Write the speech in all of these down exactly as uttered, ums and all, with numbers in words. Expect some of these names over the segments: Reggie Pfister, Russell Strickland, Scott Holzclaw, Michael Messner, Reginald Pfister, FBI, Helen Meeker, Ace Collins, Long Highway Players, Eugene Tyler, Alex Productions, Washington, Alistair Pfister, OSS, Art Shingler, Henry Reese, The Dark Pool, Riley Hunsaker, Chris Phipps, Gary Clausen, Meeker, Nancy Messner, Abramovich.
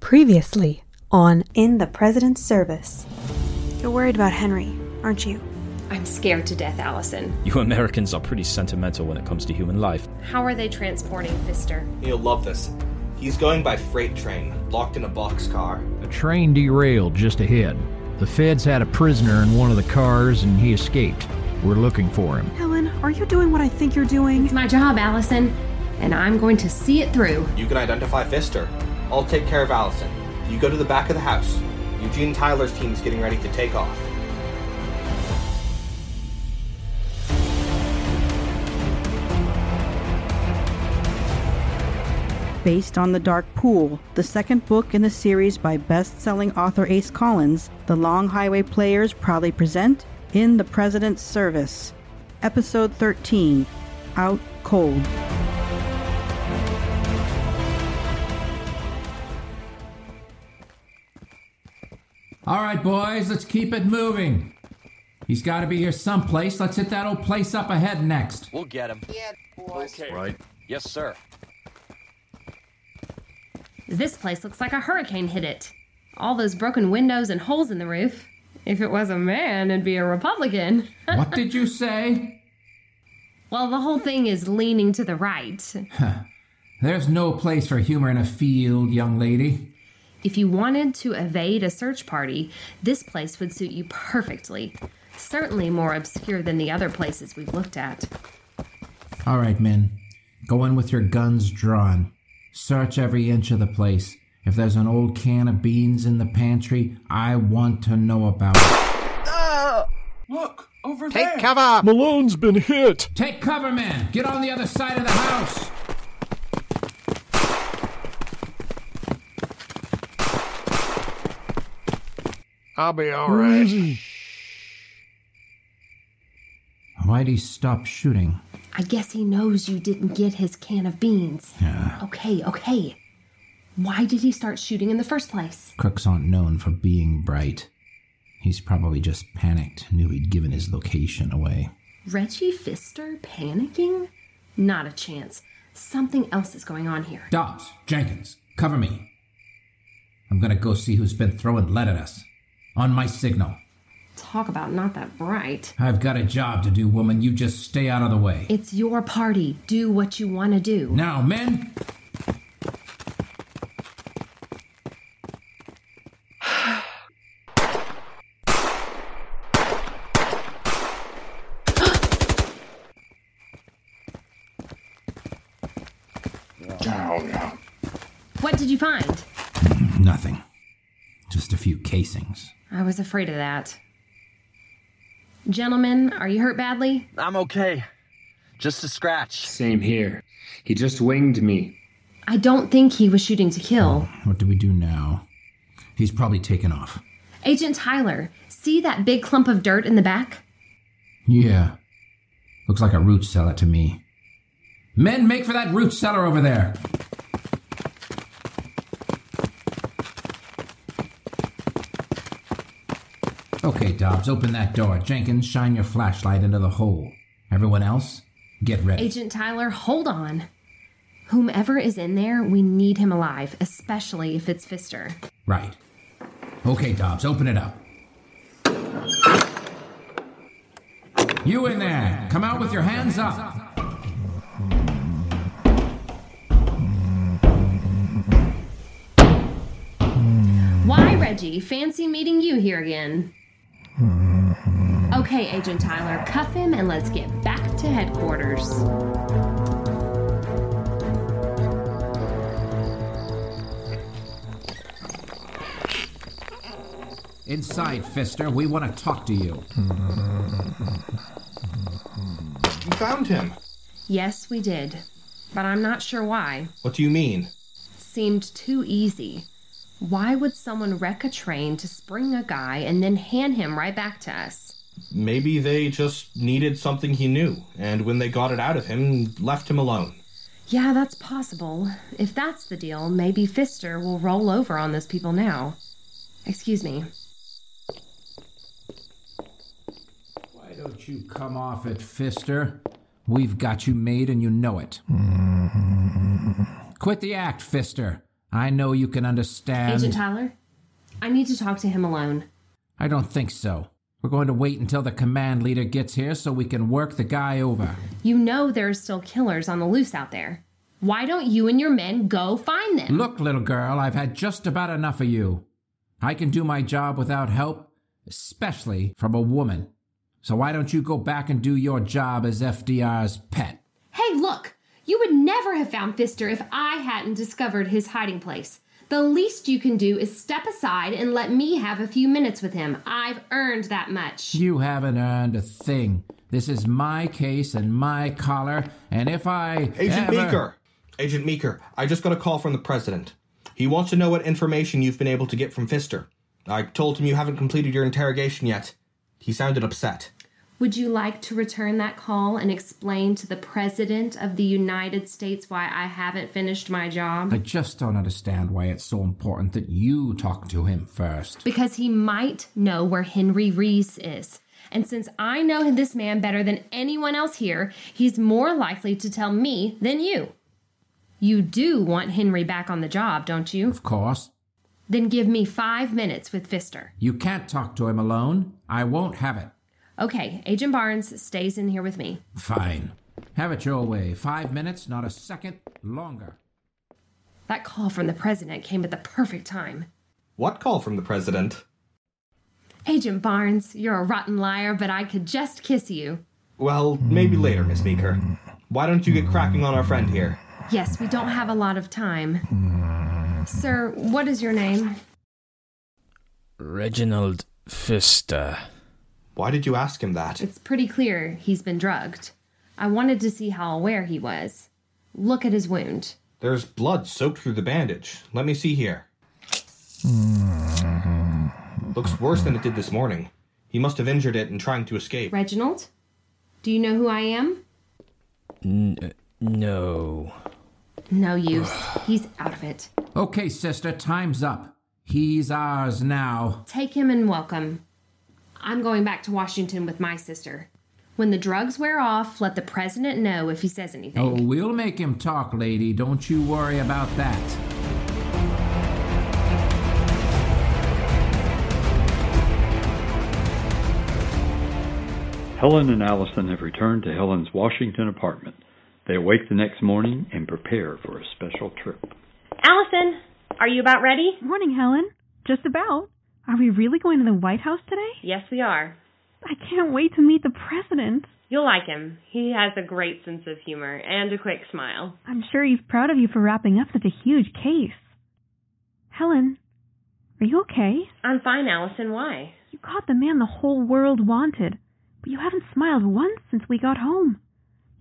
Previously on In the President's Service. You're worried about Henry, aren't you? I'm scared to death, Allison. You Americans are pretty sentimental when it comes to human life. How are they transporting Pfister? You'll love this. He's going by freight train, locked in a boxcar. A train derailed just ahead. The feds had a prisoner in one of the cars and he escaped. We're looking for him. Helen, are you doing what I think you're doing? It's my job, Allison, and I'm going to see it through. You can identify Pfister. I'll take care of Allison. You go to the back of the house. Eugene Tyler's team's getting ready to take off. Based on The Dark Pool, the second book in the series by best-selling author Ace Collins, the Long Highway Players proudly present In the President's Service, Episode thirteen, Out Cold. All right, boys, let's keep it moving. He's got to be here someplace. Let's hit that old place up ahead next. We'll get him. Yeah, boys. Okay. Right. Yes, sir. This place looks like a hurricane hit it. All those broken windows and holes in the roof. If it was a man, it'd be a Republican. What did you say? Well, the whole thing is leaning to the right. Huh. There's no place for humor in a field, young lady. If you wanted to evade a search party, this place would suit you perfectly. Certainly more obscure than the other places we've looked at. All right, men. Go in with your guns drawn. Search every inch of the place. If there's an old can of beans in the pantry, I want to know about it. Uh, Look, over take there. Take cover! Malone's been hit. Take cover, man. Get on the other side of the house. I'll be all right. Easy. Why'd he stop shooting? I guess he knows you didn't get his can of beans. Yeah. Okay, okay. Why did he start shooting in the first place? Crooks aren't known for being bright. He's probably just panicked, knew he'd given his location away. Reggie Pfister panicking? Not a chance. Something else is going on here. Dobbs, Jenkins, cover me. I'm gonna go see who's been throwing lead at us. On my signal. Talk about not that bright. I've got a job to do, woman. You just stay out of the way. It's your party. Do what you want to do. Now, men! What did you find? Nothing. Just a few casings. I was afraid of that. Gentlemen, are you hurt badly? I'm okay. Just a scratch. Same here. He just winged me. I don't think he was shooting to kill. Oh, what do we do now? He's probably taken off. Agent Tyler, see that big clump of dirt in the back? Yeah. Looks like a root cellar to me. Men, make for that root cellar over there. Okay, Dobbs, open that door. Jenkins, shine your flashlight into the hole. Everyone else, get ready. Agent Tyler, hold on. Whomever is in there, we need him alive, especially if it's Pfister. Right. Okay, Dobbs, open it up. You in there, come out with your hands up. Why, Reggie? Fancy meeting you here again. Okay, Agent Tyler, cuff him and let's get back to headquarters. Inside, Pfister. We want to talk to you. You found him. Yes, we did. but I'm not sure why. What do you mean? Seemed too easy. Why would someone wreck a train to spring a guy and then hand him right back to us? Maybe they just needed something he knew, and when they got it out of him, left him alone. Yeah, that's possible. If that's the deal, maybe Pfister will roll over on those people now. Excuse me. Why don't you come off it, Pfister? We've got you made and you know it. Quit the act, Pfister. I know you can understand. Agent Tyler, I need to talk to him alone. I don't think so. We're going to wait until the command leader gets here so we can work the guy over. You know there are still killers on the loose out there. Why don't you and your men go find them? Look, little girl, I've had just about enough of you. I can do my job without help, especially from a woman. So why don't you go back and do your job as F D R's pet? Hey, look! You would never have found Pfister if I hadn't discovered his hiding place. The least you can do is step aside and let me have a few minutes with him. I've earned that much. You haven't earned a thing. This is my case and my collar, and if I Agent ever... Meeker! Agent Meeker, I just got a call from the president. He wants to know what information you've been able to get from Pfister. I told him you haven't completed your interrogation yet. He sounded upset. Would you like to return that call and explain to the President of the United States why I haven't finished my job? I just don't understand why it's so important that you talk to him first. Because he might know where Henry Reese is. And since I know this man better than anyone else here, he's more likely to tell me than you. You do want Henry back on the job, don't you? Of course. Then give me five minutes with Pfister. You can't talk to him alone. I won't have it. Okay, Agent Barnes stays in here with me. Fine. Have it your way. Five minutes, not a second longer. That call from the president came at the perfect time. What call from the president? Agent Barnes, you're a rotten liar, but I could just kiss you. Well, maybe later, Miss Meeker. Why don't you get cracking on our friend here? Yes, we don't have a lot of time. Sir, what is your name? Reginald Pfister. Why did you ask him that? It's pretty clear he's been drugged. I wanted to see how aware he was. Look at his wound. There's blood soaked through the bandage. Let me see here. Looks worse than it did this morning. He must have injured it in trying to escape. Reginald? Do you know who I am? N- no. No use. He's out of it. Okay, sister, time's up. He's ours now. Take him and welcome. I'm going back to Washington with my sister. When the drugs wear off, let the president know if he says anything. Oh, we'll make him talk, lady. Don't you worry about that. Helen and Allison have returned to Helen's Washington apartment. They awake the next morning and prepare for a special trip. Allison, are you about ready? Morning, Helen. Just about. Are we really going to the White House today? Yes, we are. I can't wait to meet the president. You'll like him. He has a great sense of humor and a quick smile. I'm sure he's proud of you for wrapping up such a huge case. Helen, are you okay? I'm fine, Allison. Why? You caught the man the whole world wanted, but you haven't smiled once since we got home.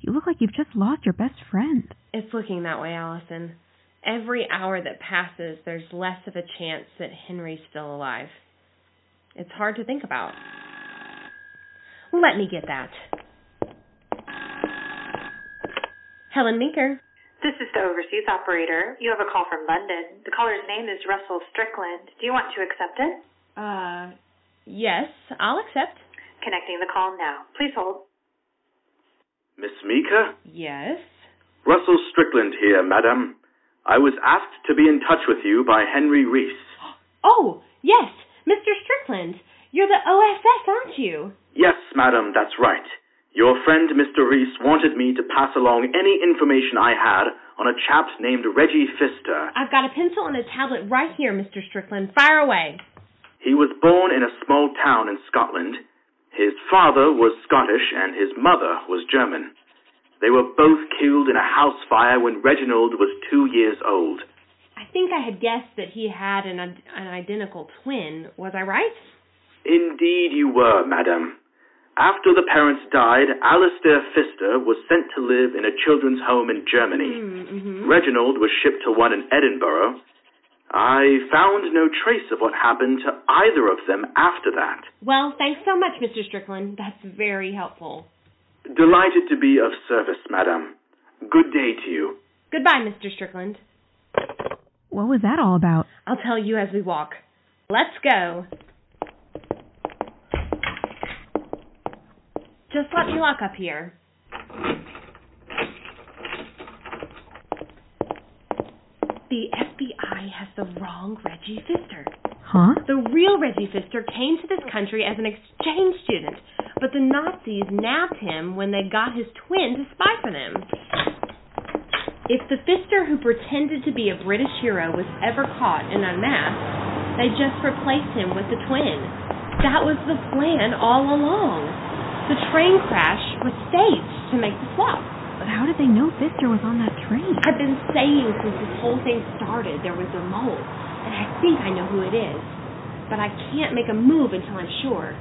You look like you've just lost your best friend. It's looking that way, Allison. Every hour that passes, there's less of a chance that Henry's still alive. It's hard to think about. Let me get that. Helen Meeker. This is the overseas operator. You have a call from London. The caller's name is Russell Strickland. Do you want to accept it? Uh, yes, I'll accept. Connecting the call now. Please hold. Miss Meeker? Yes? Russell Strickland here, madam. I was asked to be in touch with you by Henry Reese. Oh, yes, Mister Strickland. You're the O S S, aren't you? Yes, madam, that's right. Your friend, Mister Reese, wanted me to pass along any information I had on a chap named Reggie Pfister. I've got a pencil and a tablet right here, Mister Strickland. Fire away. He was born in a small town in Scotland. His father was Scottish and his mother was German. They were both killed in a house fire when Reginald was two years old. I think I had guessed that he had an an identical twin. Was I right? Indeed you were, madam. After the parents died, Alistair Pfister was sent to live in a children's home in Germany. Mm-hmm. Reginald was shipped to one in Edinburgh. I found no trace of what happened to either of them after that. Well, thanks so much, Mister Strickland. That's very helpful. Delighted to be of service, madam. Good day to you. Goodbye, Mister Strickland. What was that all about? I'll tell you as we walk. Let's go. Just let me lock up here. The F B I has the wrong Reggie Pfister. Huh? The real Reggie Pfister came to this country as an exchange student, but the Nazis nabbed him when they got his twin to spy for them. If the Pfister who pretended to be a British hero was ever caught and unmasked, they just replaced him with the twin. That was the plan all along. The train crash was staged to make the swap. But how did they know Pfister was on that train? I've been saying since this whole thing started there was a mole, and I think I know who it is. But I can't make a move until I'm sure.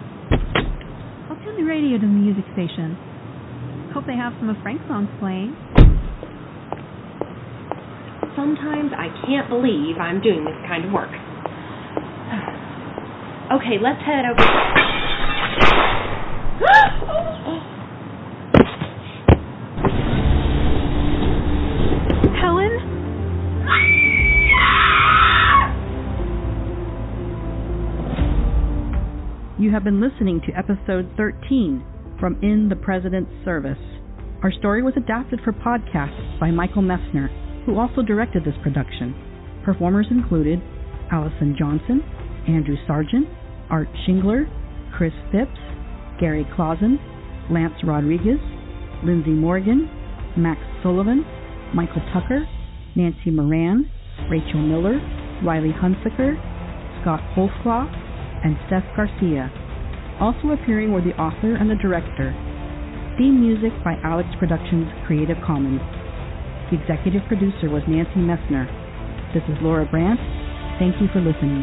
I'll turn the radio to the music station. Hope they have some of Frank's songs playing. Sometimes I can't believe I'm doing this kind of work. Okay, let's head over... Helen? You have been listening to episode thirteen from In the President's Service. Our story was adapted for podcasts by Michael Messner, who also directed this production. Performers included Allison Johnson, Andrew Sargent, Art Shingler, Chris Phipps, Gary Clausen, Lance Rodriguez, Lindsay Morgan, Max Sullivan, Michael Tucker, Nancy Moran, Rachel Miller, Riley Hunsaker, Scott Holzclaw, and Steph Garcia. Also appearing were the author and the director. Theme music by Alex Productions, Creative Commons. The executive producer was Nancy Messner. This is Laura Brandt. Thank you for listening.